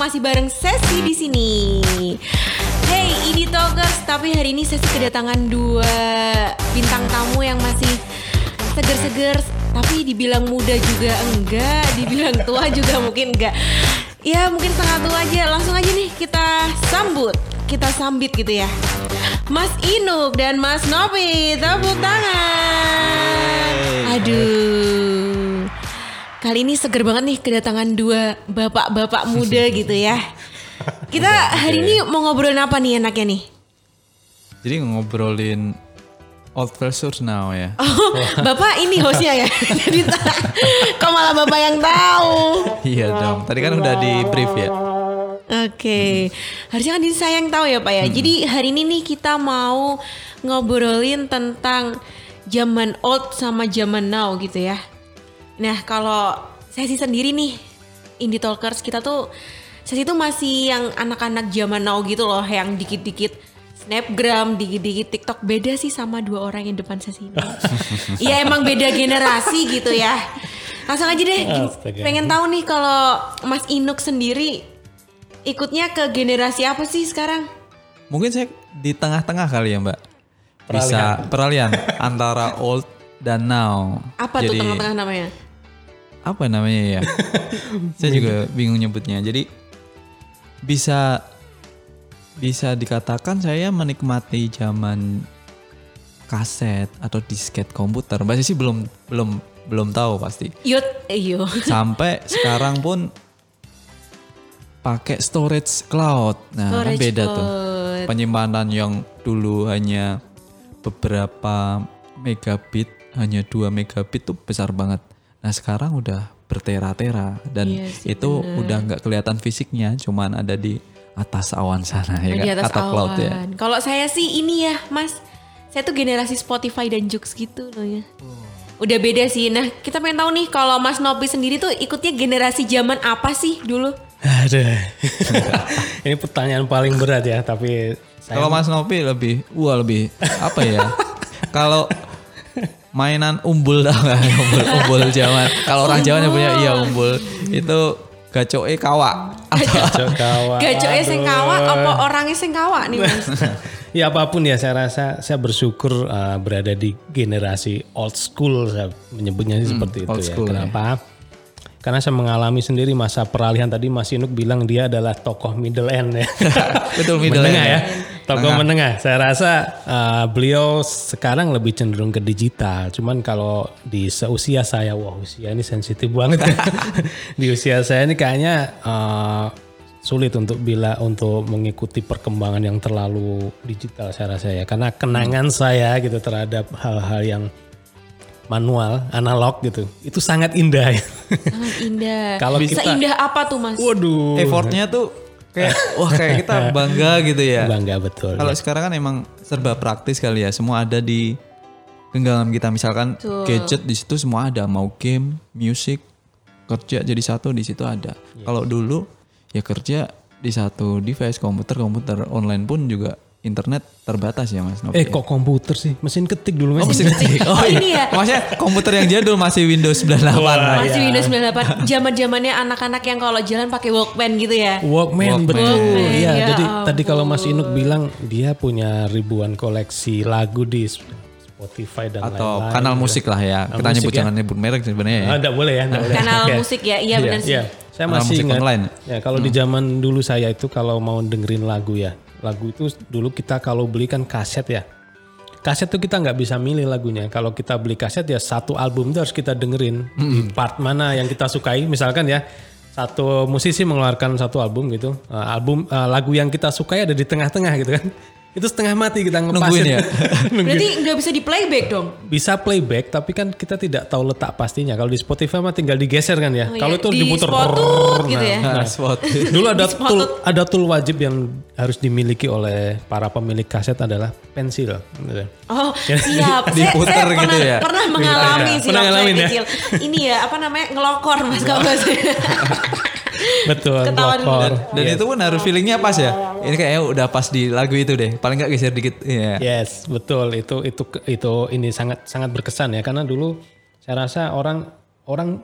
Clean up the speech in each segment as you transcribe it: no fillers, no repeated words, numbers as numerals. masih bareng Sesi di sini. Hey, Indie Talkers, tapi hari ini Sesi kedatangan dua bintang tamu yang masih seger-seger, tapi dibilang muda juga enggak, dibilang tua juga mungkin enggak. Ya, mungkin setengah tua aja. Langsung aja nih kita sambut, kita sambit gitu ya. Mas Inuk dan Mas Nopi, tepuk tangan. Aduh, kali ini seger banget nih kedatangan dua bapak-bapak muda gitu ya. Kita hari ini mau ngobrolin apa nih enaknya nih? Jadi ngobrolin old versus now ya. Oh, Bapak ini hostnya ya. Jadi kok malah Bapak yang tahu. Iya dong. Tadi kan udah di brief ya. Oke. Harusnya kan saya yang tahu ya Pak ya. Jadi hari ini nih kita mau ngobrolin tentang zaman old sama zaman now gitu ya. Nah, kalau Sesi sendiri nih Indie Talkers kita tuh Sesi tuh masih yang anak-anak zaman now gitu loh, yang dikit-dikit Snapgram, dikit-dikit TikTok. Beda sih sama dua orang yang depan Sesi ini. Iya emang beda generasi gitu ya. Langsung aja deh, pengen tahu nih kalau Mas Inuk sendiri ikutnya ke generasi apa sih sekarang? Mungkin saya di tengah-tengah kali ya Mbak. Bisa peralihan antara old dan now. Apa jadi, tuh tengah-tengah namanya? Apa namanya ya? Saya juga bingung nyebutnya. Jadi bisa dikatakan saya menikmati zaman kaset atau disket komputer. Mbak Sisi belum tahu pasti. Sampai sekarang pun pakai storage cloud. Nah, storage kan beda cloud. Tuh. Penyimpanan yang dulu hanya beberapa megabit, hanya 2 megabit tuh besar banget. Nah, sekarang udah bertera-tera dan itu bener. Udah enggak kelihatan fisiknya, cuman ada di atas awan sana ya kan, atau cloud ya. Kalau saya sih ini ya Mas, saya tuh generasi Spotify dan Jux gitu loh ya. Udah beda sih. Nah kita pengen tahu nih kalau Mas Nopi sendiri tuh ikutnya generasi zaman apa sih dulu? Aduh, ini pertanyaan paling berat ya. Tapi kalau Mas Nopi lebih apa ya? Kalau mainan umbul tau gak? Umbul zaman. Kalau orang Jawa punya umbul itu. Gacoke kawa. Gacoke sing kawa apa orangnya sing kawa nih Mas? Ya apapun ya, saya rasa saya bersyukur berada di generasi old school, saya menyebutnya sih seperti itu ya. Kenapa? Ya. Karena saya mengalami sendiri masa peralihan tadi. Mas Inuk bilang dia adalah tokoh middle end ya. Betul, middle end ya. Tokoh menengah. Saya rasa beliau sekarang lebih cenderung ke digital. Cuman kalau di seusia saya, wah usia ini sensitif banget. Di usia saya ini kayaknya sulit untuk mengikuti perkembangan yang terlalu digital saya rasa ya. Karena kenangan saya gitu terhadap hal-hal yang manual, analog gitu. Itu sangat indah ya. Sangat indah. Kalau bisa kita, indah apa tuh Mas? Waduh. Effortnya tuh. Kayak kita bangga gitu ya. Bangga betul. Kalau sekarang kan emang serba praktis kali ya. Semua ada di genggaman kita. Misalkan gadget di situ semua ada. Mau game, musik, kerja jadi satu di situ ada. Kalau dulu ya kerja di satu device, komputer online pun juga internet terbatas ya Mas Nopi. Kok komputer sih? Mesin ketik dulu Mas. Mesin ketik. Oh ini ya. Maksudnya komputer yang jadul masih Windows 98. Masih Windows 98. Zaman-zamannya anak-anak yang kalau jalan pakai Walkman gitu ya. Walkman betul. Iya, ya, jadi tadi kalau Mas Inuk bilang dia punya ribuan koleksi lagu di Spotify dan lain-lain. Atau kanal musik lah ya. Kita nyebut jangan nyebut merek sebenarnya ya. Enggak boleh ya. Kanal musik ya. Iya benar sih. Saya masih ingat. Ya kalau di zaman dulu saya itu kalau mau dengerin lagu ya. Lagu itu dulu kita kalau beli kan kaset ya. Kaset tuh kita gak bisa milih lagunya. Kalau kita beli kaset ya satu album itu harus kita dengerin. Part mana yang kita sukai. Misalkan ya satu musisi mengeluarkan satu album gitu. Lagu yang kita sukai ada di tengah-tengah gitu kan. Itu setengah mati kita ngepasin ya. Berarti gak bisa di playback dong? Bisa playback tapi kan kita tidak tahu letak pastinya. Kalau di Spotify mah tinggal digeser kan ya. Kalau itu diputer. Gitu ya. Dulu ada tool wajib yang harus dimiliki oleh para pemilik kaset adalah pensil. Oh siap. Diputer gitu ya. Pernah mengalami sih waktu kecil. Ini ya apa namanya ngelokor Mas kalau nggak sih. Betul. Dan itu pun harus feelingnya pas ya. Ini kayaknya udah pas di lagu itu deh. Paling nggak geser dikit. Yeah. Yes betul itu ini sangat berkesan ya. Karena dulu saya rasa orang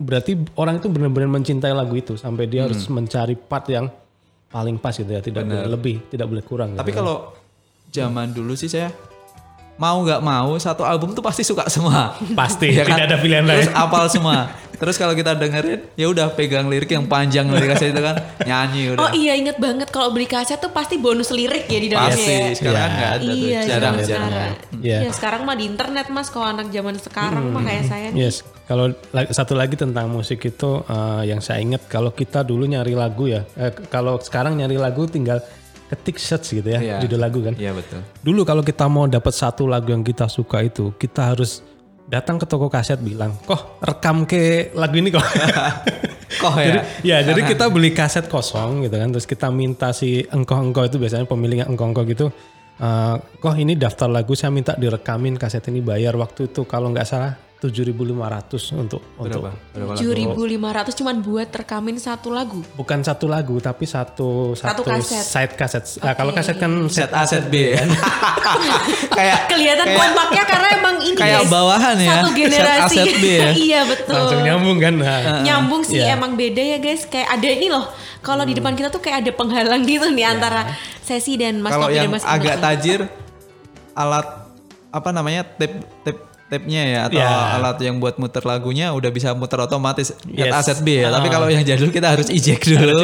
itu benar-benar mencintai lagu itu sampai dia harus mencari part yang paling pas gitu ya, tidak boleh lebih, tidak boleh kurang. Tapi gitu kalau zaman dulu sih saya mau nggak mau satu album tuh pasti suka semua. Pasti, ya kan? Tidak ada pilihan lain. Terus apal semua. Terus kalau kita dengerin, ya udah pegang lirik yang panjang dari kaset itu kan, nyanyi udah. Oh iya, inget banget kalau beli kaset tuh pasti bonus lirik ya di dalamnya. Pasti, sekarang nggak ada tuh, jarang. Ya sekarang mah di internet mas, kalau anak zaman sekarang mah kayak saya nih. Yes, kalau satu lagi tentang musik itu yang saya ingat, kalau kita dulu nyari lagu ya, kalau sekarang nyari lagu tinggal ketik search gitu ya, yeah, judul lagu kan. Iya yeah, betul. Dulu kalau kita mau dapat satu lagu yang kita suka itu, kita harus datang ke toko kaset bilang, "Koh, rekam ke lagu ini koh." Koh ya. Iya, jadi kita beli kaset kosong gitu kan, terus kita minta si engkoh-engkoh itu, biasanya pemiliknya engkoh-engkoh gitu, "Koh, ini daftar lagu saya minta direkamin kaset ini, bayar waktu itu kalau enggak salah 7.500 untuk 7.500 cuman buat rekamin satu lagu. Bukan satu lagu tapi satu kaset. Side kaset. Okay. Nah, kalau kaset kan set A set B kan. Kayak kelihatan kompaknya karena emang ini kayak guys, bawahan ya. Satu generasi. Set A set B ya. Iya betul. Langsung nyambung kan. Nah. Nyambung sih yeah, emang beda ya guys. Kayak ada ini loh. Kalau di depan kita tuh kayak ada penghalang gitu nih yeah, antara Sesi dan Mas Nopi dan Mas Inuk. Kalau yang agak tajir alat apa namanya tape-nya ya atau yeah, alat yang buat muter lagunya udah bisa muter otomatis yes, A set B ya. Tapi kalau yang jadul kita harus eject dulu.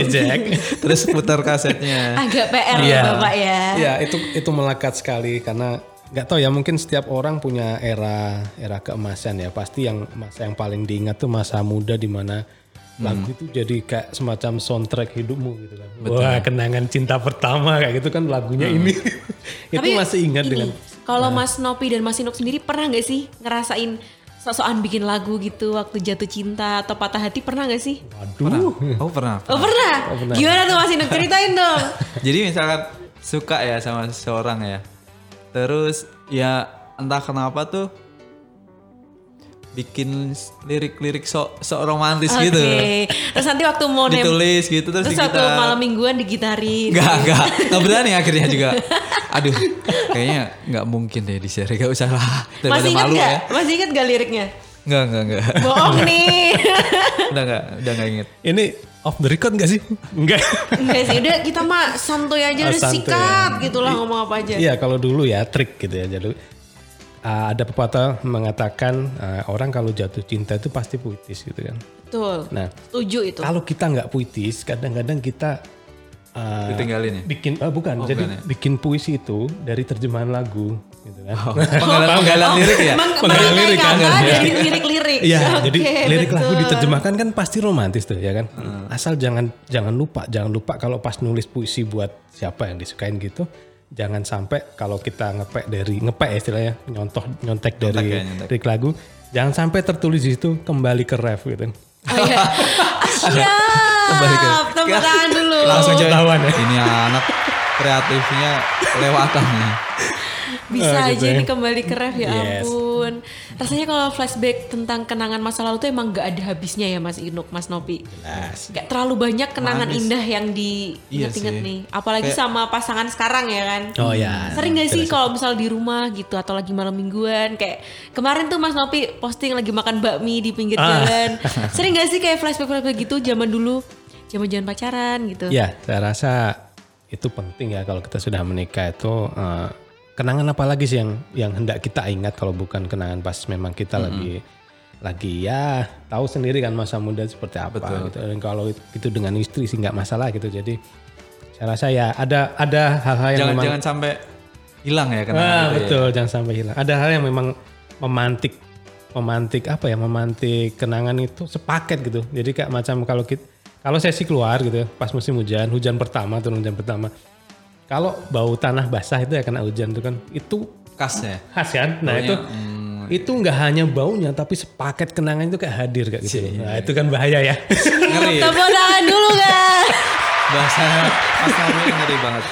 Terus putar kasetnya. Agak PR yeah, Bapak ya. Ya, itu melekat sekali karena enggak tahu ya, mungkin setiap orang punya era keemasan ya. Pasti yang masa yang paling diingat tuh masa muda di mana lagu itu jadi kayak semacam soundtrack hidupmu gitu kan. Betul. Wah, kenangan cinta pertama kayak gitu kan lagunya ini. Itu tapi masih ingat ini, dengan kalau Mas Nopi dan Mas Inuk sendiri pernah enggak sih ngerasain sok-sokan bikin lagu gitu waktu jatuh cinta atau patah hati, pernah enggak sih? Waduh. Aku pernah. Oh, pernah. Gimana tuh Mas Inuk, ceritain dong. Jadi misalkan suka ya sama seseorang ya. Terus ya entah kenapa tuh bikin lirik-lirik sok romantis gitu. Terus nanti waktu mau ditulis gitu terus waktu malam mingguan digitarin. Enggak berani akhirnya juga. Aduh, kayaknya enggak mungkin deh di-share. Enggak usah lah. Masih ingat enggak? Ya. Masih ingat enggak liriknya? Enggak. Bohong nih. Udah enggak inget. Ini off the record enggak sih? Enggak sih, udah kita mah santuy aja, udah sikat ya, gitu lah ngomong apa aja. Iya, kalau dulu ya trik gitu ya. Jadi ada pepatah mengatakan orang kalau jatuh cinta itu pasti puitis gitu kan. Betul. Nah, setuju itu. Kalau kita nggak puitis, kadang-kadang kita ditinggalin ya. Bukan, bikin puisi itu dari terjemahan lagu, gitu kan. Penggalan lirik ya. Penggalan lirik kan. Jadi lirik-lirik. Iya, jadi lirik lagu diterjemahkan kan pasti romantis tuh ya kan. Asal jangan lupa kalau pas nulis puisi buat siapa yang disukain gitu. Jangan sampai kalau kita ngepek ya istilahnya nyontek dari lirik lagu, jangan sampai tertulis di situ kembali ke ref gitu. Oh iya. Siap. Temukan dulu. Langsung ketahuan ya. Ini anak kreatifnya lewatan nih. Bisa aja ini kembali ke ref ya ampun. Rasanya kalau flashback tentang kenangan masa lalu tuh emang gak ada habisnya ya Mas Inuk, Mas Nopi. Jelas. Gak terlalu banyak kenangan indah yang diinget-inget nih. Apalagi sama pasangan sekarang ya kan. Oh ya. Sering gak sih kalau misal di rumah gitu atau lagi malam mingguan kayak kemarin tuh Mas Nopi posting lagi makan bakmi di pinggir jalan. Sering gak sih kayak flashback gitu zaman dulu, zaman pacaran gitu. Ya, saya rasa itu penting ya kalau kita sudah menikah itu. Kenangan apa lagi sih yang hendak kita ingat kalau bukan kenangan pas memang kita lagi ya tahu sendiri kan masa muda seperti apa. Betul. Gitu. Dan kalau itu dengan istri sih nggak masalah gitu. Jadi saya rasa ya ada hal-hal yang jangan sampai hilang ya kenangan. Nah, betul ya. Jangan sampai hilang. Ada hal yang memang memantik apa ya, memantik kenangan itu sepaket gitu. Jadi kayak macam kalau Sesi keluar gitu pas musim hujan pertama. Kalau bau tanah basah itu ya kena hujan tuh kan, itu khas kan. Nah baunya, itu nggak hanya baunya tapi sepaket kenangan itu kayak hadir kayak gitu. Nah itu kan bahaya ya. Ngeri. Tepuk tangan dulu kan. Bahasanya ngeri banget.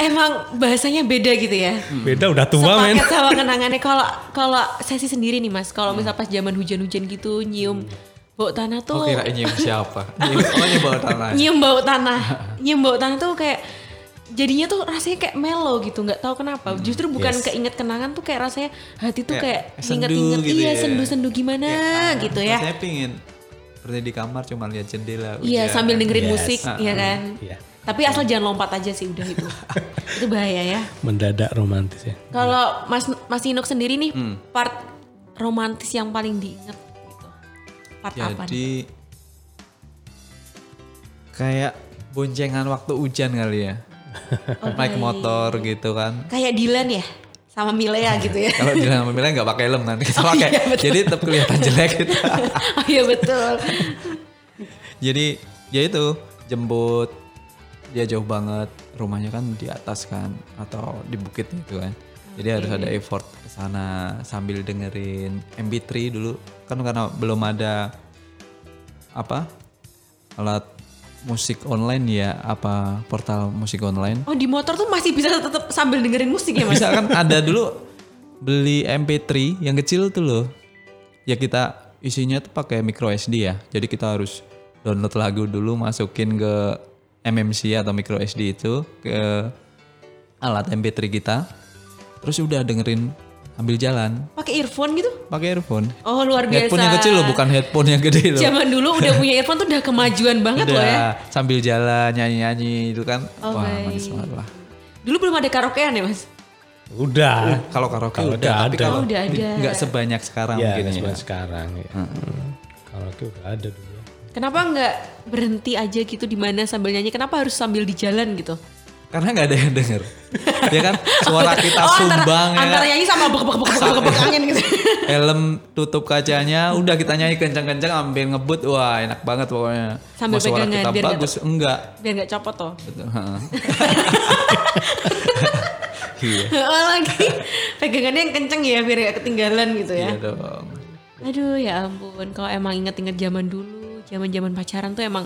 Emang bahasanya beda gitu ya. Beda udah tua men. Sepaket sama kenangannya. Kalau Sesi sendiri nih mas, kalau misal pas zaman hujan-hujan gitu nyium bau tanah tuh. Oh kira nyium siapa? Nyium bau tanah. Nyium bau tanah tuh kayak jadinya tuh rasanya kayak mellow gitu, nggak tahu kenapa. Justru bukan keinget kenangan tuh kayak rasanya hati tuh kayak inget-inget gitu ya. Sendu-sendu gimana gitu ya. Saya pingin berada di kamar cuma lihat jendela. Iya sambil dengerin musik, ya kan. Tapi asal jangan lompat aja sih udah itu. Itu bahaya ya. Mendadak romantis ya. Kalau Mas Inuk sendiri nih part romantis yang paling diingat gitu. Part jadi, apa nih? Jadi kayak boncengan waktu hujan kali ya. Naik motor gitu kan. Kayak Dilan ya? Sama Mila ya gitu ya. Kalau Dilan sama Mila gak pakai helm kan. Kita pakai. Oh, iya, jadi tetap kelihatan jelek gitu. Oh iya betul. Jadi ya itu jemput. Dia jauh banget, rumahnya kan di atas kan atau di bukit gitu kan. Okay. Jadi harus ada effort ke sana sambil dengerin MP3 dulu kan karena belum ada apa alat musik online ya apa portal musik online. Oh di motor tuh masih bisa tetap sambil dengerin musik ya Mas? Bisa kan ada dulu beli MP3 yang kecil tuh loh. Ya kita isinya tuh pakai micro SD ya. Jadi kita harus download lagu dulu masukin ke MMC atau micro SD itu ke alat MP3 kita. Terus udah dengerin ambil jalan. Pakai earphone gitu? Pakai earphone. Oh luar biasa. Headphone yang kecil loh bukan headphone yang gede loh. Zaman dulu udah punya earphone tuh udah kemajuan banget udah, loh ya. Sambil jalan nyanyi-nyanyi itu kan. Okay. Wah manis banget lah. Dulu belum ada karaokean ya Mas? Udah. Kalau karaoke udah ada. Kalau udah ada. Gak sebanyak sekarang ya, mungkin. Gak sebanyak sekarang ya. Karaoke udah ada dulu. Kenapa nggak berhenti aja gitu di mana sambil nyanyi? Kenapa harus sambil di jalan gitu? Karena nggak ada yang denger. Ya kan suara kita sumbang ya. Antara nyanyi sama bek angin gitu. Helm tutup kacanya, udah kita nyanyi kencang-kencang ambil ngebut. Wah, enak banget pokoknya. Sambil pegangan kita biar bagus enggak? Biar enggak copot toh. Betul, heeh. Iya. Lagi pegangannya yang kenceng ya biar enggak ketinggalan gitu ya. Iya dong. Aduh, ya ampun. Kalau emang inget-inget zaman dulu zaman-zaman pacaran tuh emang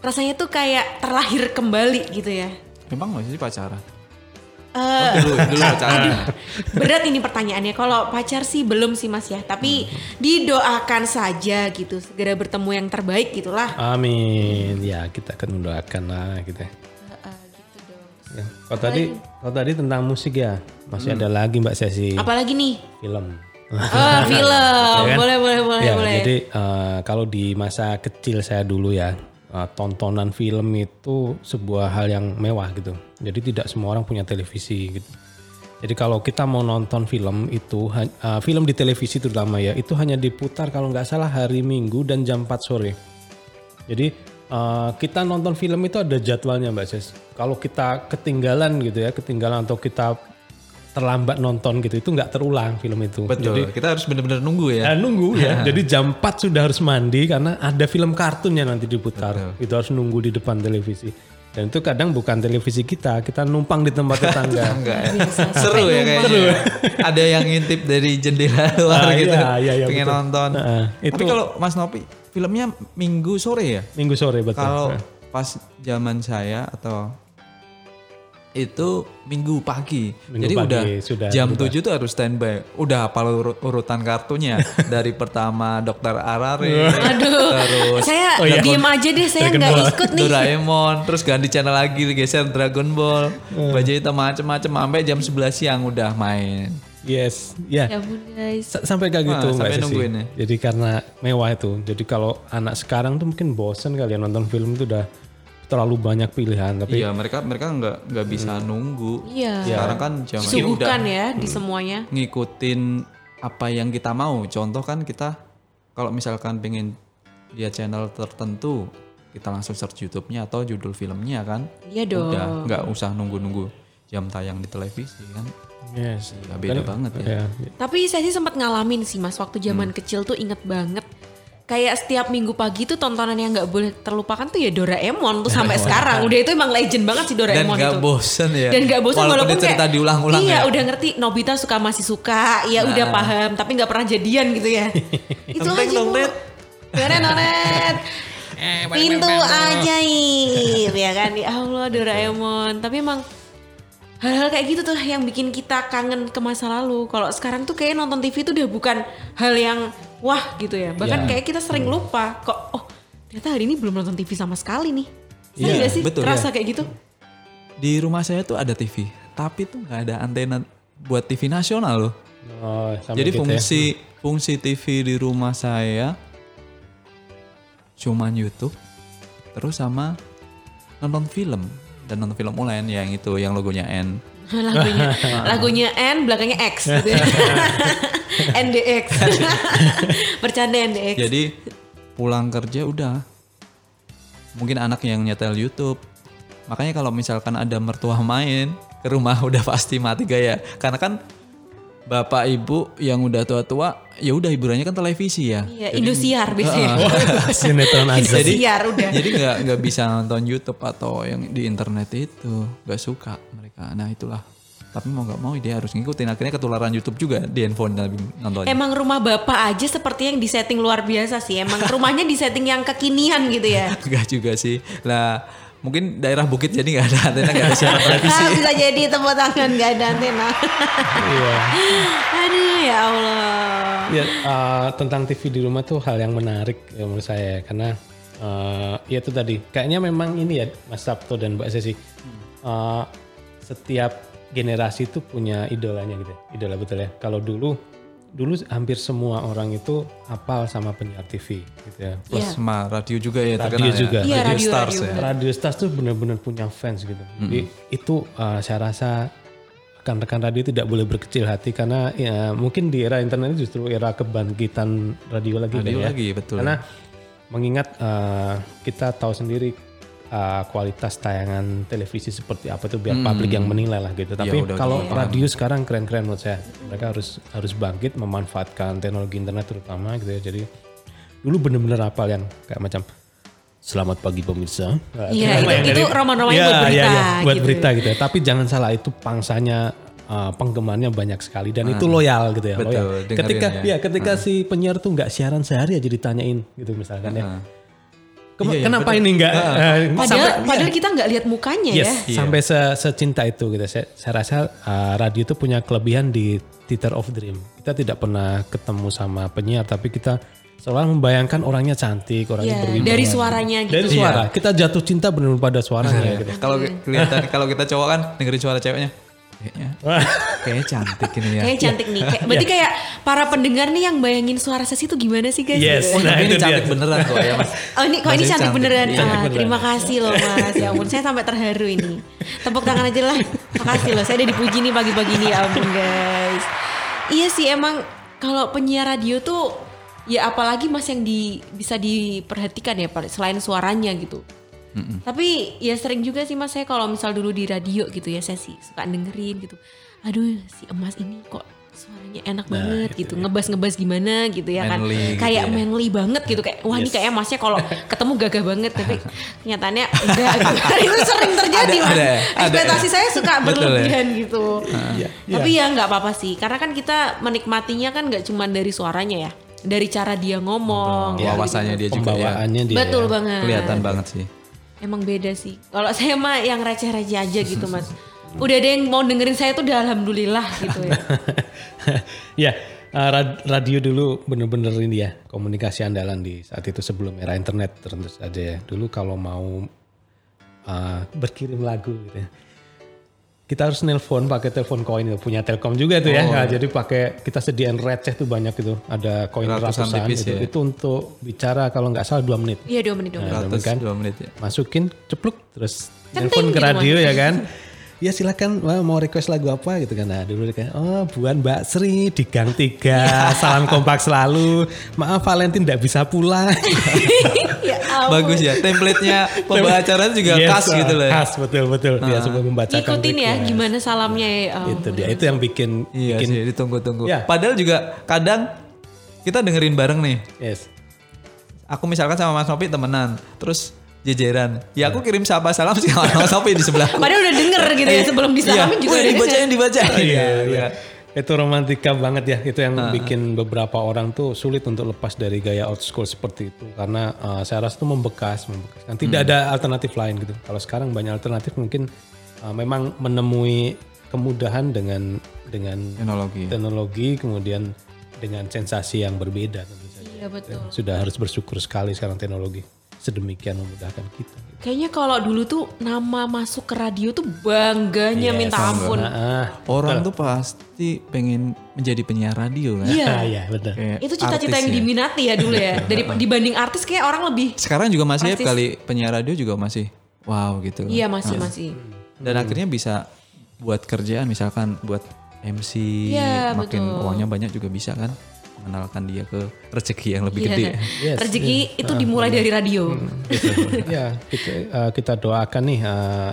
rasanya tuh kayak terlahir kembali gitu ya. Memang masih pacaran? Dulu pacaran. Berat ini pertanyaannya. Kalau pacar sih belum sih Mas ya. Tapi didoakan saja gitu. Segera bertemu yang terbaik gitulah. Amin. Ya kita akan mendoakan lah gitu. Gitu dong. Ya. Kalau tadi tentang musik ya. Masih ada lagi Mbak Sesi. Apalagi nih? Film. Oh film, ya kan? boleh. Ya, boleh. Jadi kalau di masa kecil saya dulu ya, tontonan film itu sebuah hal yang mewah gitu. Jadi tidak semua orang punya televisi gitu. Jadi kalau kita mau nonton film itu, film di televisi terutama ya, itu hanya diputar kalau nggak salah hari Minggu dan jam 4 sore. Jadi kita nonton film itu ada jadwalnya Mbak Ses. Kalau kita ketinggalan gitu ya, atau kita terlambat nonton gitu, itu gak terulang film itu. Betul, jadi, kita harus benar-benar nunggu ya. Nunggu ya, jadi jam 4 sudah harus mandi karena ada film kartun yang nanti diputar. Betul. Itu harus nunggu di depan televisi. Dan itu kadang bukan televisi kita numpang di tempat tetangga. Seru ya kayaknya. Ada yang ngintip dari jendela luar gitu, iya, pengen betul. Nonton. Itu. Tapi kalau Mas Nopi, filmnya Minggu sore ya? Minggu sore betul. Kalau pas zaman saya atau... itu Minggu pagi. Jadi pagi, udah jam 7 tuh harus standby. Udah hafal urutan kartunya dari pertama Dr. Arale. Aduh. Terus saya diam aja deh, saya enggak ikut nih. Doraemon, terus ganti channel lagi geser Dragon Ball. Baca itu macam-macam sampai jam 11 siang udah main. Yes, ya. Yeah. Sampai kayak gitu sampai nungguin. Jadi karena mewah itu. Jadi kalau anak sekarang tuh mungkin bosen kali ya nonton film itu udah terlalu banyak pilihan tapi iya mereka nggak bisa nunggu. Iya. Sekarang kan zaman ini udah ya di semuanya ngikutin apa yang kita mau. Contoh kan kita kalau misalkan pengen lihat channel tertentu kita langsung search YouTube-nya atau judul filmnya kan. Iya dong. Udah nggak usah nunggu jam tayang di televisi kan. Yes. Gak beda banget ya. Tapi saya sih sempat ngalamin sih Mas waktu zaman kecil tuh inget banget. Kayak setiap Minggu pagi tuh tontonan yang gak boleh terlupakan tuh ya Doraemon tuh sampai sekarang. Udah itu emang legend banget sih Doraemon itu. Dan gak bosen ya. Dan gak bosen walaupun cerita diulang-ulang ya. Iya udah ngerti Nobita masih suka. Ya udah paham tapi gak pernah jadian gitu ya. Itu aja Bu. Doraemon. Pintu ajaib ya kan. Ya Allah Doraemon. Tapi emang hal-hal kayak gitu tuh yang bikin kita kangen ke masa lalu. Kalau sekarang tuh kayak nonton TV tuh udah bukan hal yang wah gitu ya. Bahkan kayak kita sering lupa kok. Oh ternyata hari ini belum nonton TV sama sekali nih. Saya gak sih betul, terasa kayak gitu. Di rumah saya tuh ada TV. Tapi tuh gak ada antena buat TV nasional loh. Oh, jadi fungsi TV di rumah saya cuman YouTube. Terus sama nonton film dan nonton film online yang itu yang logonya N. Lagunya N belakangnya X gitu ya. NDX. Bercanda NDX. Jadi pulang kerja udah. Mungkin anak yang nyetel YouTube. Makanya kalau misalkan ada mertua main ke rumah udah pasti mati gaya. Karena kan bapak ibu yang udah tua-tua ya udah hiburannya kan televisi ya. Iya, Indosiar biasanya. Sinetron aja. Indosiar udah. Jadi enggak bisa nonton YouTube atau yang di internet itu, enggak suka mereka. Nah, itulah. Tapi mau enggak mau dia harus ngikutin, akhirnya ketularan YouTube juga di handphone nontonnya. Emang rumah bapak aja seperti yang disetting luar biasa sih. Emang rumahnya disetting yang kekinian gitu ya. Enggak juga sih. Lah, mungkin daerah bukit jadi nggak ada antena, nggak ada siaran televisi. Bisa jadi tepuk tangan nggak ada antena. Iya. Aduh ya Allah. Ya, tentang TV di rumah tuh hal yang menarik ya, menurut saya karena ya itu tadi kayaknya memang ini ya Mas Sabto dan Mbak Sesi setiap generasi tuh punya idolanya gitu. Idola betul ya. Kalau dulu hampir semua orang itu hafal sama penyiar TV gitu ya. Plus sama radio juga ya terkenal ya. Radio, Radio Stars radio. Ya. Radio Stars tuh benar-benar punya fans gitu. Jadi itu saya rasa rekan-rekan radio tidak boleh berkecil hati karena ya, mungkin di era internet justru era kebangkitan radio lagi. Radio ya. Lagi betul. Karena mengingat kita tahu sendiri kualitas tayangan televisi seperti apa itu biar publik yang menilai lah gitu. Tapi ya, kalau radio sekarang keren-keren menurut saya. Mereka harus bangkit memanfaatkan teknologi internet terutama gitu ya. Jadi dulu bener-bener hafal yang kayak macam selamat pagi pemirsa. Iya itu roman-romannya buat berita. Ya, buat gitu. Berita gitu ya. Tapi jangan salah itu pangsanya penggemarnya banyak sekali dan itu loyal gitu ya. Betul, loyal. Ketika si penyiar tuh gak siaran sehari aja ditanyain gitu misalkan ya. Kenapa ini enggak? Padahal kita enggak lihat mukanya ya. Sampai secinta itu gitu. Saya rasa radio itu punya kelebihan di theater of dream. Kita tidak pernah ketemu sama penyiar tapi kita seolah membayangkan orangnya cantik, orangnya berwibawa. Dari suaranya gitu. Dari suara. Kita jatuh cinta benar-benar pada suaranya gitu. Kalau kita cowok kan dengerin suara ceweknya. Kayaknya cantik ini ya. Kayaknya cantik nih. Berarti kayak para pendengar nih yang bayangin suara Sesi itu gimana sih guys? Yes. Oh, nah, ini cantik beneran kok ya Mas. Oh ini kok ini cantik beneran. Terima kasih loh Mas. Ya ampun saya sampai terharu ini. Tepuk tangan aja lah. Makasih loh saya udah dipuji nih pagi-pagi nih. Ya ampun guys. Iya sih emang kalau penyiar radio tuh ya apalagi Mas yang bisa diperhatikan ya selain suaranya gitu. Mm-mm. Tapi ya sering juga sih Mas saya kalau misal dulu di radio gitu ya saya sih suka dengerin gitu. Aduh si emas ini kok suaranya enak banget gitu. Ngebas-ngebas gimana gitu ya manly, kan. Kayak gitu manly banget gitu. Kayak wah ini kayak emasnya kalau ketemu gagah banget. Tapi kenyataannya enggak gitu. Itu sering terjadi Mas. Ekspektasi saya suka berlebihan gitu. Tapi ya gak apa-apa sih. Karena kan kita menikmatinya kan gak cuma dari suaranya ya. Dari cara dia ngomong. Wawasannya dia juga ya. Betul banget. Kelihatan banget sih. Emang beda sih. Kalau saya mah yang receh-receh aja gitu Mas. Udah ada yang mau dengerin saya tuh udah alhamdulillah gitu ya. Ya radio dulu bener-bener ini ya. Komunikasi andalan di saat itu sebelum era internet tentu saja ya. Dulu kalau mau berkirim lagu gitu ya. Kita harus nelpon pakai telepon koin itu. Punya Telkom juga tuh ya. Nah, jadi pakai kita sediain receh tuh banyak gitu. Ada koin ratusan gitu. Ya. Itu untuk bicara kalau gak salah 2 menit. Iya 2 menit. Nah, 2 menit ya. Masukin cepluk terus nelpon ke radio ya kan. Ya silakan mau request lagu apa gitu kan. Nah dulu kan buan Mbak Sri di Gang 3 salam kompak selalu. Maaf Valentine gak bisa pulang. Ya, bagus ya template-nya pembacaraan juga khas gitu loh. Khas betul-betul dia semua membacakan. Ikutin ya gimana salamnya. Itu dia itu yang bikin sih, ditunggu-tunggu. Ya. Padahal juga kadang kita dengerin bareng nih. Yes. Aku misalkan sama Mas Nopi temenan. Terus jejeran. Ya aku kirim salam sih sama Sopi di sebelahku. Padahal udah denger gitu ya sebelum disalamin juga udah dibacain. Iya. Itu romantika banget ya. Itu yang bikin beberapa orang tuh sulit untuk lepas dari gaya old school seperti itu karena saya rasa itu membekas. Kan tidak ada alternatif lain gitu. Kalau sekarang banyak alternatif mungkin memang menemui kemudahan dengan teknologi kemudian dengan sensasi yang berbeda tentu saja. Iya betul. Sudah harus bersyukur sekali sekarang teknologi sedemikian memudahkan kita. Kayaknya kalau dulu tuh nama masuk ke radio tuh bangganya minta ampun. Orang tuh pasti pengen menjadi penyiar radio kan. Iya, betul. Kayak itu cita-cita yang diminati ya dulu ya. Dibanding artis kayak orang lebih. Sekarang juga masih kali penyiar radio juga masih wow gitu. Iya masih. Dan akhirnya bisa buat kerjaan, misalkan buat MC, ya, makin betul. Uangnya banyak juga bisa kan mengenalkan dia ke rezeki yang lebih gede. Yes, rezeki itu dimulai dari radio. Gitu. Ya, kita doakan nih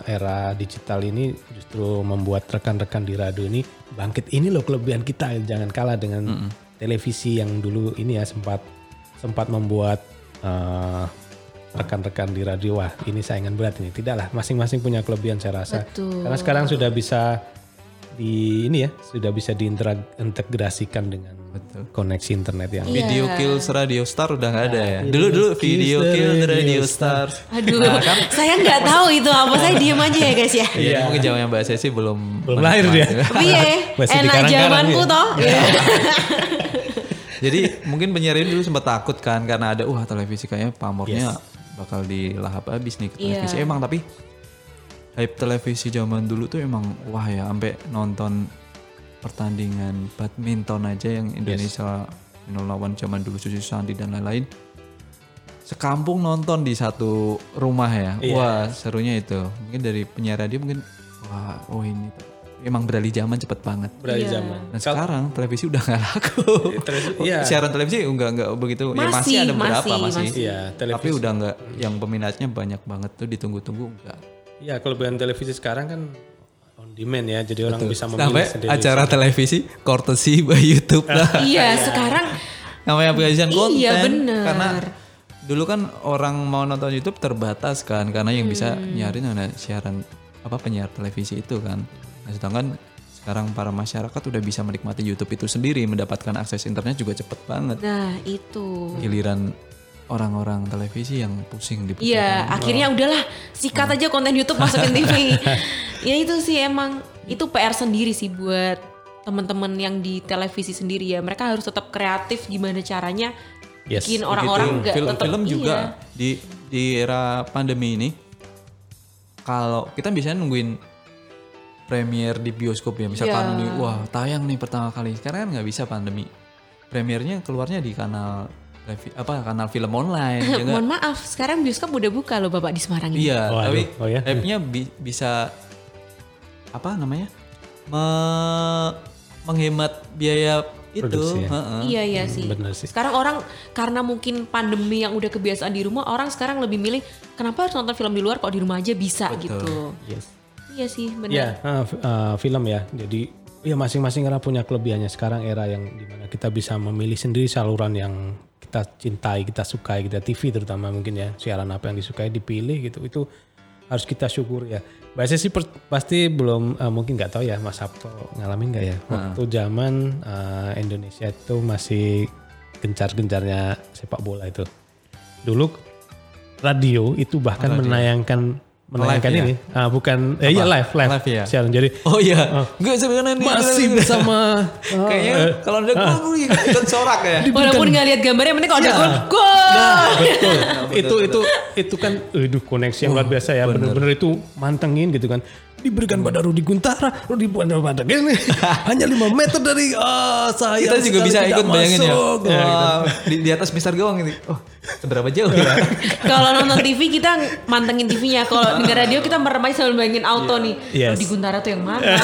era digital ini justru membuat rekan-rekan di radio ini bangkit. Ini loh kelebihan kita, jangan kalah dengan televisi yang dulu ini ya sempat membuat rekan-rekan di radio. Wah, ini saingan berat ini. Tidaklah, masing-masing punya kelebihan saya rasa. Betul. Karena sekarang sudah bisa sudah bisa diintegrasikan dengan koneksi internet yang video kills radio star udah nggak ada ya. Dulu video kills radio star. Aduh, nah, kan? Saya nggak tahu itu apa, saya diem aja ya guys ya. Iya, mungkin zamannya Mbak Sesi belum lahir dia. Tapi ya, enak zamanku toh. Jadi mungkin penyiarin dulu sempat takut kan karena ada televisi kayaknya pamornya bakal dilahap habis nih ke televisi. Emang tapi hype televisi zaman dulu tuh emang wah ya, sampai nonton pertandingan badminton aja yang Indonesia lawan zaman dulu, Susi Susanti dan lain-lain, sekampung nonton di satu rumah ya. Wah serunya itu. Mungkin dari penyiar radio mungkin wah ini emang beralih zaman cepet banget. Beralih zaman. Nah sekarang televisi udah nggak laku. Siaran televisi nggak begitu. Masih ada berapa masih. Ya, tapi udah nggak yang peminatnya banyak banget tuh ditunggu-tunggu nggak. Ya, kelebihan televisi sekarang kan on demand ya, jadi orang bisa memilih sendiri. Acara televisi courtesy by YouTube lah. Iya, sekarang namanya aplikasi konten. Iya, benar. Karena dulu kan orang mau nonton YouTube terbatas kan, karena yang bisa nyarin ada siaran penyiar televisi itu kan. Nah, sedangkan sekarang para masyarakat udah bisa menikmati YouTube itu sendiri, mendapatkan akses internet juga cepet banget. Nah, itu. Giliran orang-orang televisi yang pusing diputar. Iya, akhirnya udahlah sikat aja konten YouTube masukin TV. Ya itu sih emang itu PR sendiri sih buat teman-teman yang di televisi sendiri ya. Mereka harus tetap kreatif gimana caranya bikin orang-orang nggak tetap. Film juga di era pandemi ini, kalau kita biasanya nungguin premier di bioskop ya, misalkan wah tayang nih pertama kali. Sekarang kan nggak bisa, pandemi. Premiernya keluarnya di kanal film online. Mohon maaf, sekarang bioskop udah buka loh Bapak di Semarang ini. Iya, tapi app-nya bisa menghemat biaya produksi itu. Ya. Iya sih. Sih. Sekarang orang karena mungkin pandemi yang udah kebiasaan di rumah, orang sekarang lebih milih kenapa harus nonton film di luar kok di rumah aja bisa. Betul. Gitu. Yes. Iya sih, benar. Iya, film ya. Jadi ya masing-masing karena punya kelebihannya. Sekarang era yang dimana kita bisa memilih sendiri saluran yang kita cintai, kita sukai, kita TV terutama mungkin ya, siaran apa yang disukai dipilih gitu, itu harus kita syukur ya. Biasanya sih pasti belum mungkin nggak tahu ya Mas Sabto ngalamin nggak ya waktu zaman Indonesia itu masih gencar-gencarnya sepak bola itu. Dulu radio itu bahkan menayangkan live, ini ya? Live ya. Siaran jadi gue sebenarnya masih bersama kayaknya kalau ada gol ikut sorak ya walaupun nggak lihat gambarnya, mending kalau ada gol betul. Itu kan koneksi yang luar biasa ya, benar-benar itu mantengin gitu kan, diberikan pada Rudi Guntara, Rudi Buhanda ini hanya 5 meter dari saya. Kita juga bisa ikut bayangin masuk, ya. Di atas Mister Gawang ini. Oh, seberapa jauh ya? Kalau nonton TV kita mantengin TV-nya. Kalau di radio kita meremai sambil bayangin auto nih. Yes. Rudi Guntara tuh yang mana?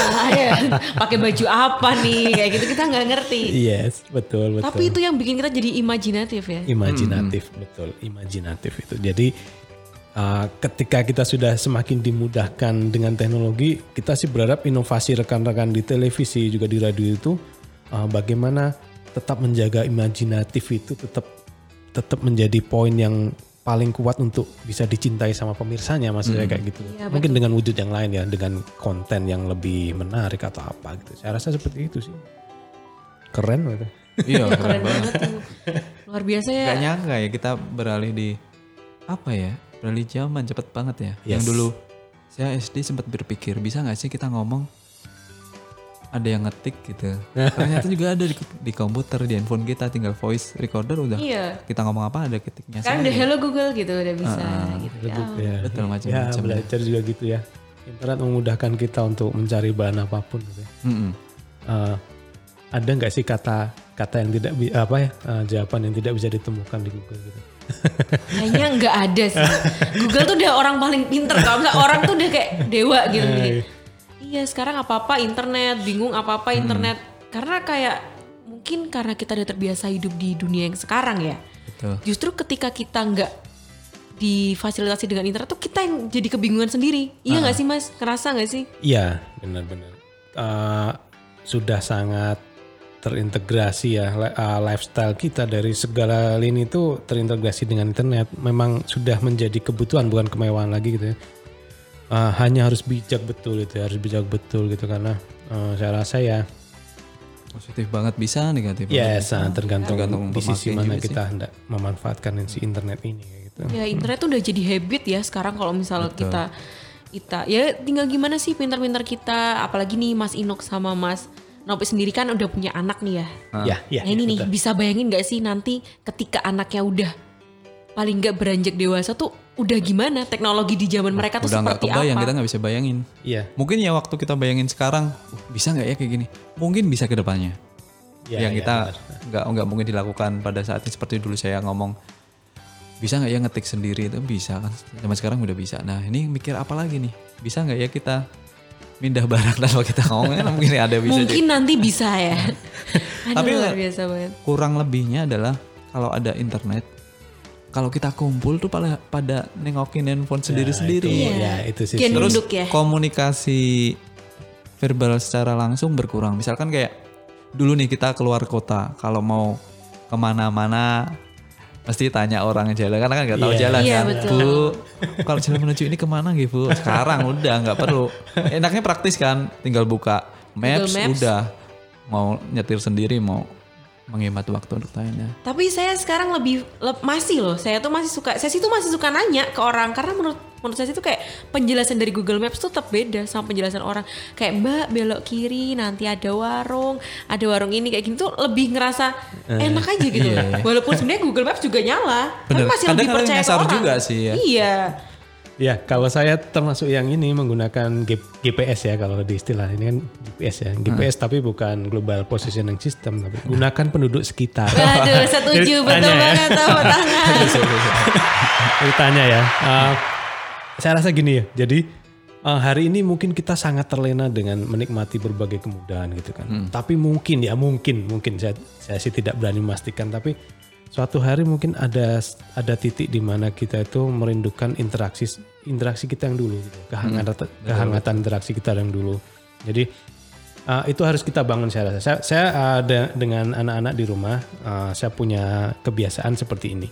Pakai baju apa nih? Kayak gitu kita enggak ngerti. Yes, betul. Tapi itu yang bikin kita jadi imajinatif ya. Imajinatif, betul. Imajinatif itu. Jadi ketika kita sudah semakin dimudahkan dengan teknologi, kita sih berharap inovasi rekan-rekan di televisi juga di radio itu bagaimana tetap menjaga imajinatif itu tetap menjadi poin yang paling kuat untuk bisa dicintai sama pemirsanya, maksudnya kayak gitu. Ya, mungkin dengan wujud yang lain ya, dengan konten yang lebih menarik atau apa gitu. Saya rasa seperti itu sih. Keren gitu. Iya, keren banget. Luar biasa ya. Gak nyangka ya kita beralih di beralih zaman cepet banget ya. Yes. Yang dulu saya SD sempat berpikir bisa gak sih kita ngomong ada yang ngetik gitu. Ternyata juga ada di komputer, di handphone kita tinggal voice recorder udah. Iya. Kita ngomong apa ada ketiknya. Kan udah hello Google gitu udah bisa. Gitu. Ya. Betul macam-macam. Ya belajar juga gitu ya. Internet memudahkan kita untuk mencari bahan apapun gitu. Ada gak sih kata kata yang tidak jawaban yang tidak bisa ditemukan di Google gitu. Kayaknya nggak ada sih. Google tuh udah orang paling pinter. Kalau misalnya orang tuh udah kayak dewa gitu. Iya sekarang apa-apa internet, bingung apa-apa internet. Karena kayak mungkin karena kita udah terbiasa hidup di dunia yang sekarang ya. Betul. Justru ketika kita nggak difasilitasi dengan internet tuh kita yang jadi kebingungan sendiri. Iya nggak sih Mas? Kerasa nggak sih? Iya benar-benar. Sudah sangat terintegrasi ya lifestyle kita dari segala lini itu terintegrasi dengan internet. Memang sudah menjadi kebutuhan bukan kemewahan lagi gitu ya. Hanya harus bijak betul itu, harus bijak betul gitu karena saya rasa ya positif banget bisa negatif. Yes, tergantung di sisi mana kita hendak memanfaatkan si internet ini gitu. Ya internet tuh udah jadi habit ya sekarang kalau misalnya betul. kita ya tinggal gimana sih pintar-pintar kita apalagi nih Mas Inuk sama Mas Nopi sendiri kan udah punya anak nih ya. Nah ini nih bisa bayangin gak sih nanti ketika anaknya udah paling gak beranjak dewasa tuh udah gimana teknologi di zaman mereka tuh udah seperti apa. Udah gak kebayang, kita gak bisa bayangin. Iya. Mungkin ya waktu kita bayangin sekarang bisa gak ya kayak gini. Mungkin bisa ke depannya. Ya, yang kita gak mungkin dilakukan pada saat ini seperti dulu saya ngomong. Bisa gak ya ngetik sendiri itu bisa kan. Zaman sekarang udah bisa. Nah ini mikir apa lagi nih. Bisa gak ya kita pindah barang tanpa kita ngomongnya mungkin ada bisa mungkin juga. Nanti bisa ya. Tapi biasa banget. Kurang lebihnya adalah kalau ada internet, kalau kita kumpul tuh pada nengokin handphone sendiri-sendiri. Itu sih. Terus komunikasi verbal secara langsung berkurang. Misalkan kayak dulu nih kita keluar kota, kalau mau kemana-mana mesti tanya orang jalan karena kan nggak tahu jalan kan Bu kalau jalan menuju ini kemana gitu Bu sekarang udah nggak perlu enaknya praktis kan tinggal buka Google Maps udah mau nyetir sendiri mau menghemat waktu untuk tanya. Tapi saya sekarang masih suka nanya ke orang karena menurut saya itu kayak penjelasan dari Google Maps tuh tetap beda sama penjelasan orang kayak Mbak belok kiri nanti ada warung ini kayak gitu lebih ngerasa enak aja gitu walaupun sebenarnya Google Maps juga nyala bener. Tapi masih kadang lebih percaya ke orang juga sih ya. Iya kalau saya termasuk yang ini menggunakan GPS ya kalau di istilah ini kan GPS tapi bukan global positioning system tapi gunakan penduduk sekitar. Aduh setuju betul banget tepuk tangan. Ditanya ya saya rasa gini ya, jadi hari ini mungkin kita sangat terlena dengan menikmati berbagai kemudahan gitu kan. Tapi mungkin saya sih tidak berani memastikan, tapi suatu hari mungkin ada titik di mana kita itu merindukan interaksi kita yang dulu, gitu. Kehangatan interaksi kita yang dulu. Jadi itu harus kita bangun saya rasa. Saya dengan anak-anak di rumah, saya punya kebiasaan seperti ini.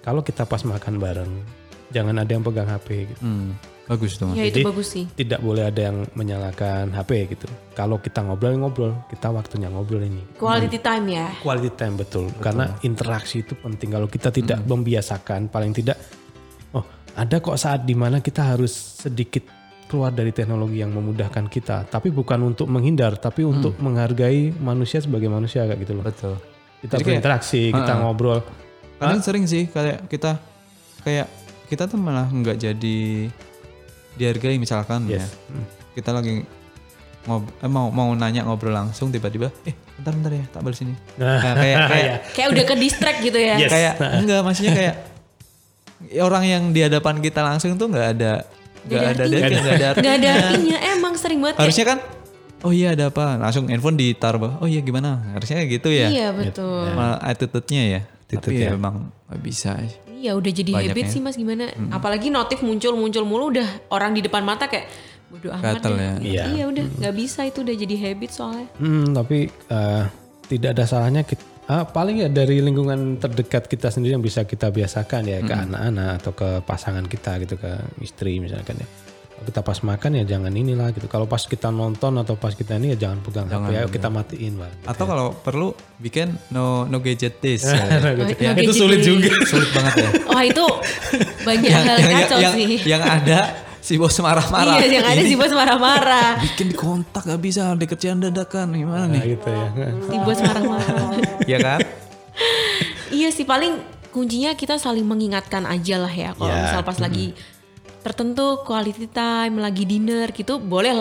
Kalau kita pas makan bareng, jangan ada yang pegang HP gitu. Bagus dong. Ya, itu jadi bagus sih. Tidak boleh ada yang menyalakan HP gitu. Kalau kita ngobrol, kita waktunya ngobrol ini. Quality time ya. Quality time betul. Karena interaksi itu penting. Kalau kita tidak membiasakan, paling tidak ada kok saat dimana kita harus sedikit keluar dari teknologi yang memudahkan kita, tapi bukan untuk menghindar, tapi untuk menghargai manusia sebagai manusia kayak gitu loh. Betul. Kita berinteraksi, kita ngobrol. Kadang sering sih kita tuh malah nggak jadi dihargai misalkan ya. Kita lagi mau nanya ngobrol langsung tiba-tiba bentar ya tak balik sini. Kayak udah ke distract gitu ya. Enggak maksudnya kayak orang yang di hadapan kita langsung tuh nggak ada artinya. Emang sering banget. Harusnya kan oh iya ada apa? Langsung handphone ditaruh. Oh iya gimana? Harusnya gitu ya. Iya betul. Malah attitude-nya ya. Tapi ya memang gak bisa. Iya udah jadi habit sih Mas gimana. Apalagi notif muncul mulu udah orang di depan mata kayak bodo amat ya. Iya udah gak bisa itu udah jadi habit soalnya. Tapi tidak ada salahnya kita, paling ya dari lingkungan terdekat kita sendiri yang bisa kita biasakan ya ke anak-anak atau ke pasangan kita gitu ke istri misalkan ya. Kita pas makan ya jangan inilah gitu. Kalau pas kita nonton atau pas kita ini ya jangan pegang HP ya kita matiin lah. Gitu atau kalau perlu bikin no gadget days. No gadget itu sulit juga. Sulit banget ya. Wah itu banyak hal kacau sih. Yang ada si bos marah-marah. Iya yang ada si bos marah-marah. Bikin kontak gak bisa dikerjain dadakan gimana nih. Gitu ya. Si bos marah-marah. Iya kan? Iya sih paling kuncinya kita saling mengingatkan aja lah ya. Kalau misal pas lagi tertentu quality time lagi dinner gitu boleh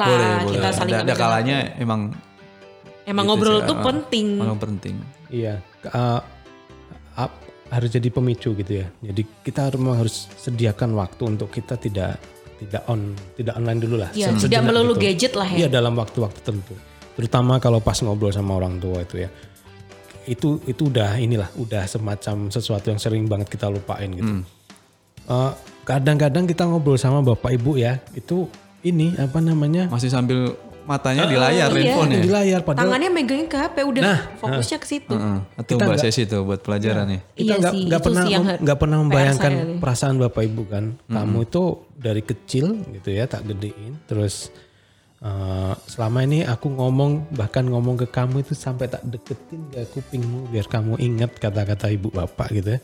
kita saling ada kalanya emang gitu ngobrol sih, tuh penting Iya, harus jadi pemicu gitu ya. Jadi kita memang harus sediakan waktu untuk kita tidak online dulu lah. Ya, tidak melulu gitu. Gadget lah ya. Iya, dalam waktu-waktu tertentu. Terutama kalau pas ngobrol sama orang tua itu ya. Itu udah semacam sesuatu yang sering banget kita lupain gitu. Kadang-kadang kita ngobrol sama bapak ibu ya, itu masih sambil matanya di layar handphonenya. Di layar, padahal tangannya megangin ke HP udah fokusnya ke situ. Atau bahas sesi itu buat pelajaran ya. Kita enggak pernah membayangkan perasaan bapak ibu kan. Kamu itu dari kecil gitu ya tak gedein, terus selama ini aku bahkan ngomong ke kamu itu sampai tak deketin ke kupingmu biar kamu ingat kata-kata ibu bapak gitu ya.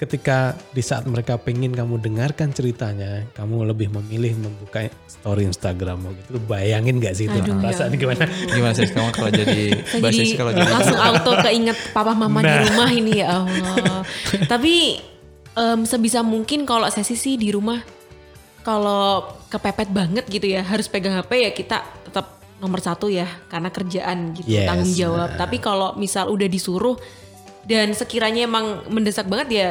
Ketika di saat mereka pengen kamu dengarkan ceritanya, kamu lebih memilih membuka story Instagram gitu. Bayangin gak sih itu perasaan gimana? Gimana sih kamu kalau jadi basis kalau jadi langsung auto keinget papa mama di rumah ini ya Allah. Tapi sebisa mungkin kalau sesi sih di rumah, kalau kepepet banget gitu ya harus pegang HP ya kita tetap nomor satu ya karena kerjaan gitu, tanggung jawab. Tapi kalau misal udah disuruh dan sekiranya emang mendesak banget ya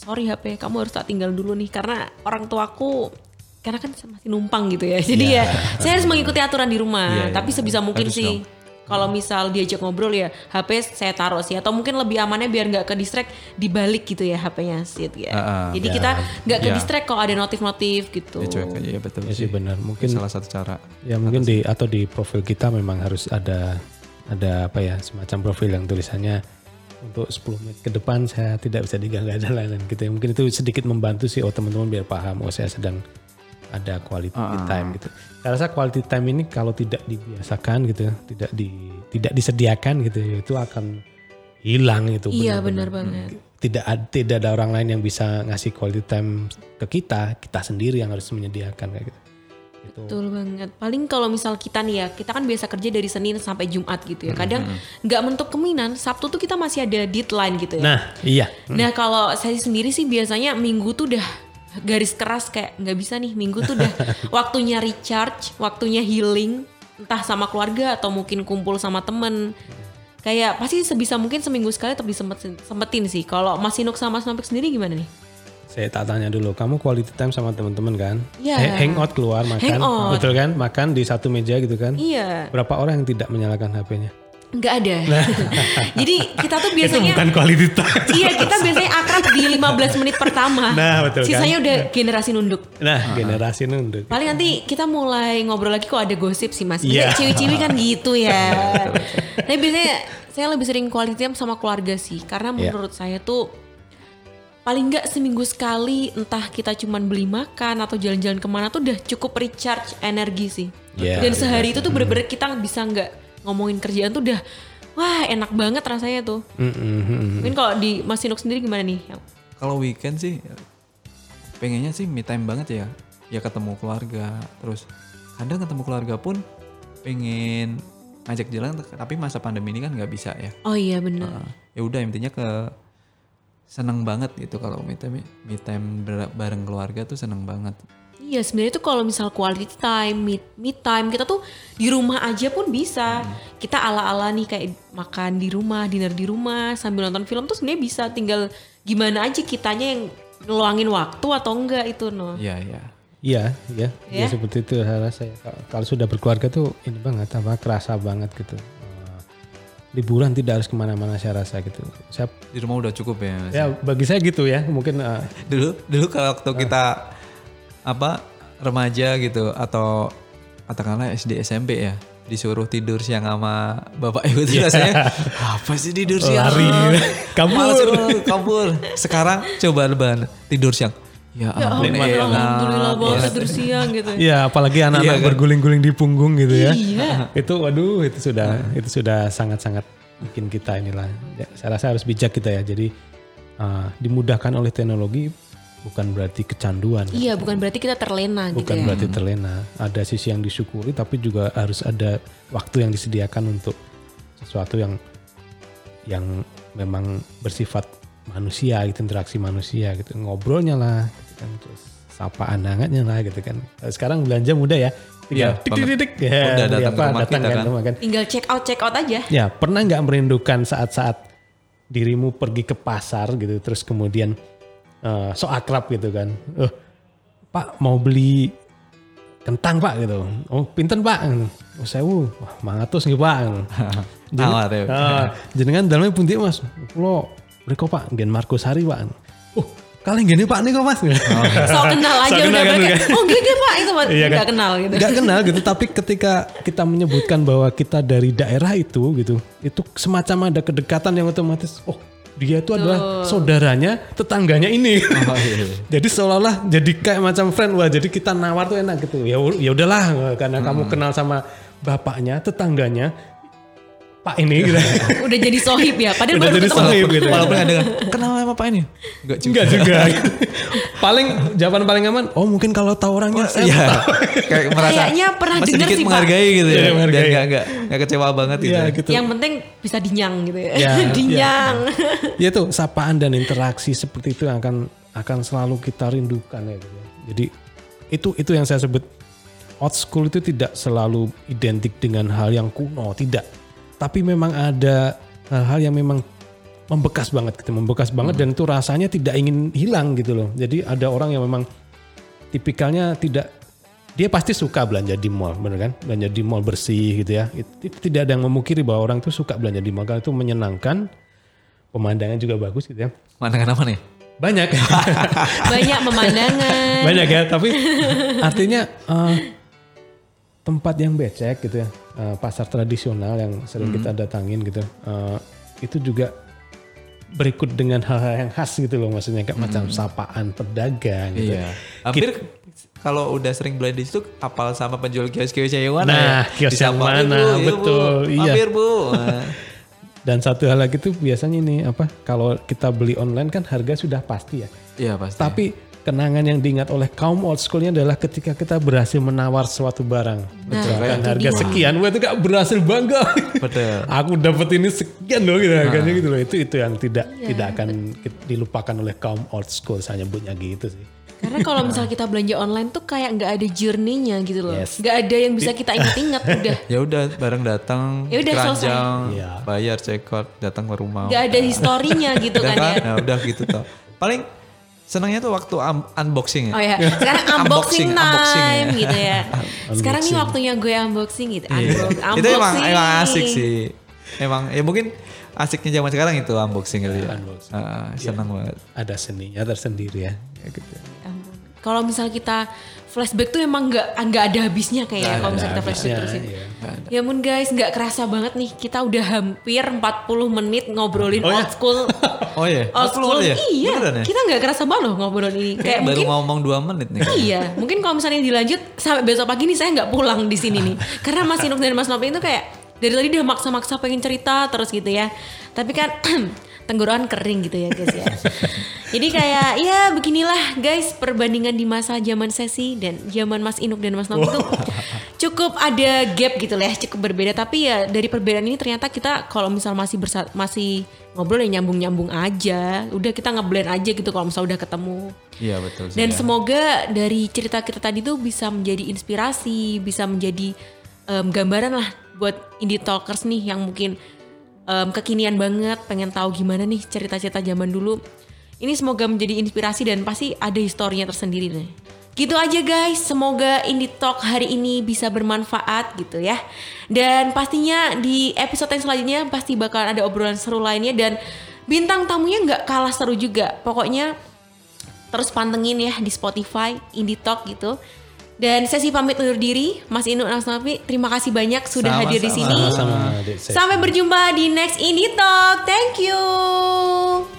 sorry HP kamu harus tak tinggal dulu nih karena orang tuaku karena kan masih numpang gitu ya. Jadi ya saya harus mengikuti aturan di rumah. Tapi sebisa mungkin harus sih kalau misal diajak ngobrol ya HP saya taruh sih atau mungkin lebih amannya biar nggak ke distract dibalik gitu ya HP-nya sih gitu ya. Jadi kita nggak ke distract kalau ada notif-notif gitu. Ya cuek aja ya betul ya sih benar. Mungkin salah satu cara. Ya mungkin atau di profil kita memang harus ada semacam profil yang tulisannya untuk 10 menit ke depan saya tidak bisa diganggu lain-lain gitu ya. Mungkin itu sedikit membantu sih teman-teman biar paham saya sedang ada quality time gitu. Saya rasa quality time ini kalau tidak dibiasakan gitu, tidak disediakan gitu itu akan hilang gitu. Iya benar banget. Tidak ada orang lain yang bisa ngasih quality time ke kita sendiri yang harus menyediakan kayak gitu. Betul banget. Paling kalau misal kita nih ya, kita kan biasa kerja dari Senin sampai Jumat gitu ya. Kadang nggak mentok keminan, Sabtu tuh kita masih ada deadline gitu ya. Nah iya. Nah kalau saya sendiri sih biasanya Minggu tuh udah garis keras kayak nggak bisa nih. Minggu tuh udah waktunya recharge, waktunya healing, entah sama keluarga atau mungkin kumpul sama temen. Kayak pasti sebisa mungkin seminggu sekali tapi sempetin sih. Kalau Mas Inuk sama Mas Nopi sendiri gimana nih? Saya tak tanya dulu, kamu quality time sama teman-teman kan? Iya. Yeah. Hangout keluar makan, betul kan? Makan di satu meja gitu kan? Iya. Yeah. Berapa orang yang tidak menyalakan HP-nya? Nggak ada. Jadi kita tuh biasanya... Itu bukan quality time. Iya, kita biasanya akrab di 15 menit pertama. Nah, betul. Sisanya kan? Udah generasi nunduk. Nah, generasi nunduk. Paling nanti kita mulai ngobrol lagi kok ada gosip sih mas. Biasanya ciwi-ciwi kan gitu ya. Tapi biasanya saya lebih sering quality time sama keluarga sih. Karena menurut saya tuh... Paling enggak seminggu sekali entah kita cuman beli makan atau jalan-jalan kemana tuh udah cukup recharge energi sih. Yeah, dan sehari itu tuh bener-bener kita bisa enggak ngomongin kerjaan tuh udah wah enak banget rasanya tuh. Mungkin kalau di Mas Inuk sendiri gimana nih? Kalau weekend sih pengennya sih me time banget ya. Ya ketemu keluarga terus kadang ketemu keluarga pun pengen ngajak jalan tapi masa pandemi ini kan gak bisa ya. Oh iya benar. Ya udah intinya seneng banget gitu kalau me time bareng keluarga tuh seneng banget. Iya sebenarnya tuh kalau misal quality time, me time kita tuh di rumah aja pun bisa. Kita ala-ala nih kayak makan di rumah, dinner di rumah sambil nonton film tuh sebenarnya bisa. Tinggal gimana aja kitanya yang ngeluangin waktu atau enggak itu no. Iya seperti itu rasanya. Kalau sudah berkeluarga tuh ini banget kerasa banget gitu. Liburan tidak harus kemana-mana saya rasa gitu. Saya di rumah udah cukup ya. Mas. Ya bagi saya gitu ya mungkin. Dulu kalau waktu kita remaja gitu atau katakanlah SD SMP ya disuruh tidur siang sama bapak ibu itu rasanya apa sih tidur siang? Lari, kabur. Sekarang coba lebaran tidur siang. Ya alhamdulillah banget tidur siang gitu. Ya apalagi anak-anak berguling-guling di punggung gitu ya. Iya. Itu waduh itu sudah sangat-sangat bikin kita inilah. Saya rasa harus bijak kita ya. Jadi dimudahkan oleh teknologi bukan berarti kecanduan. Iya, bukan berarti kita terlena gitu ya. Bukan berarti terlena. Ada sisi yang disyukuri tapi juga harus ada waktu yang disediakan untuk sesuatu yang memang bersifat manusia gitu, interaksi manusia gitu, ngobrolnya lah gitu kan, terus sapaan hangatnya lah gitu kan. Sekarang belanja mudah ya, tinggal dik ya, udah datang ke rumah kita kan. Tinggal check out aja. Ya, pernah nggak merindukan saat-saat dirimu pergi ke pasar gitu, terus kemudian so akrab gitu kan, Pak mau beli kentang Pak gitu, oh pinten Pak, oh sewu, wah mangatus nih Pak, jenengan dalamnya pun dia Mas, lo mereka Pak Gen Markus hari Pak, kali gini Pak nih kok Mas, so kenal aja so udah mereka, kan? Oh gini Pak itu Mas, iya, nggak kan? Kenal gitu, nggak kenal gitu, tapi ketika kita menyebutkan bahwa kita dari daerah itu gitu, itu semacam ada kedekatan yang otomatis, oh dia itu adalah saudaranya, tetangganya ini. Oh, iya. Jadi seolah-olah jadi kayak macam friend. Wah, jadi kita nawar tuh enak gitu. Ya udahlah karena kamu kenal sama bapaknya, tetangganya, Pak ini gitu. Udah jadi sohib ya. Padahal udah baru jadi sohib gitu. Walaupun ada kenal sama Pak ini. Enggak juga. Paling jawaban paling aman, oh mungkin kalau tahu orangnya saya. Iya. Kayak merasa kayaknya pernah dengar sih Pak. Menghargai gitu ya. Biar enggak kecewa banget gitu. Ya, gitu. Yang penting bisa dinyang gitu ya. Dinyang. Ya tuh sapaan dan interaksi seperti itu yang akan selalu kita rindukan ya gitu. Jadi itu yang saya sebut old school itu tidak selalu identik dengan hal yang kuno, tidak. Tapi memang ada hal-hal yang memang membekas banget dan itu rasanya tidak ingin hilang gitu loh. Jadi ada orang yang memang tipikalnya tidak, dia pasti suka belanja di mall, bener kan? Belanja di mall bersih gitu ya. Itu tidak ada yang memungkiri bahwa orang itu suka belanja di mall karena itu menyenangkan, pemandangan juga bagus gitu ya. Pemandangan apa nih? Banyak. Banyak pemandangan. Banyak ya, tapi artinya tempat yang becek gitu ya, pasar tradisional yang sering kita datangin gitu, itu juga berikut dengan hal-hal yang khas gitu loh, maksudnya kayak macam sapaan pedagang gitu. Iya. Hampir kalau udah sering belanja di situ, apal sama penjual kios-kiosnya yang mana? Nah, kios yang mana? Betul. Iya. Hampir Bu. Dan satu hal lagi tuh biasanya ini apa? Kalau kita beli online kan harga sudah pasti ya. Iya pasti. Tapi kenangan yang diingat oleh kaum old schoolnya adalah ketika kita berhasil menawar suatu barang. Betul. Kan harga sekian, gue tuh gak berhasil bangga. Betul. Aku dapat ini sekian loh gitu, harganya gitu loh. Itu yang tidak akan dilupakan oleh kaum old school, saya nyebutnya gitu sih. Karena kalau misalnya kita belanja online tuh kayak gak ada journey-nya gitu loh. Yes. Gak ada yang bisa kita ingat-ingat udah. Ya udah barang datang, keranjang, bayar, check out, datang ke rumah. Gak ada historinya gitu kan ya. Nah, udah gitu toh. Paling senangnya tuh waktu unboxing ya. Oh ya, sekarang unboxing time gitu ya. Sekarang nih waktunya gue unboxing gitu. Unboxing. Itu emang asik sih. Emang ya mungkin asiknya zaman sekarang itu unboxing gitu ya. Senang banget. Ada seninya tersendiri ya. Gitu. Kalau misalnya kita flashback tuh emang nggak ada habisnya kayaknya kalau misalnya kita flashback terus itu. Ya mun guys, nggak kerasa banget nih kita udah hampir 40 menit ngobrolin old school. Oh iya, old school ya. Iya, beneran, ya? Kita nggak kerasa banget loh ngobrolin ini. Kayak baru ngomong 2 menit nih. Iya, mungkin kalau misalnya dilanjut sampai besok pagi nih saya nggak pulang di sini nih. Karena Mas Inuk dan Mas Nopi itu kayak dari tadi udah maksa-maksa pengen cerita terus gitu ya. Tapi kan tenggorokan kering gitu ya guys ya. Jadi kayak ya beginilah guys perbandingan di masa zaman Sesi dan zaman Mas Inuk dan Mas Nopi itu cukup ada gap gitu lah, cukup berbeda. Tapi ya dari perbedaan ini ternyata kita kalau misal masih ngobrol ya nyambung-nyambung aja. Udah kita ngeblend aja gitu kalau misal udah ketemu. Iya betul. Dan semoga dari cerita kita tadi tuh bisa menjadi inspirasi, bisa menjadi gambaran lah buat Indie Talkers nih yang mungkin kekinian banget, pengen tahu gimana nih cerita-cerita zaman dulu. Ini semoga menjadi inspirasi dan pasti ada historinya tersendiri nih. Gitu aja guys, semoga Indie Talk hari ini bisa bermanfaat gitu ya. Dan pastinya di episode yang selanjutnya pasti bakalan ada obrolan seru lainnya dan bintang tamunya gak kalah seru juga. Pokoknya terus pantengin ya di Spotify Indie Talk gitu. Dan Sesi pamit undur diri, Mas Inuk, Mas Nopi, terima kasih banyak sudah hadir di sini. Sampai berjumpa di next Indie Talk. Thank you.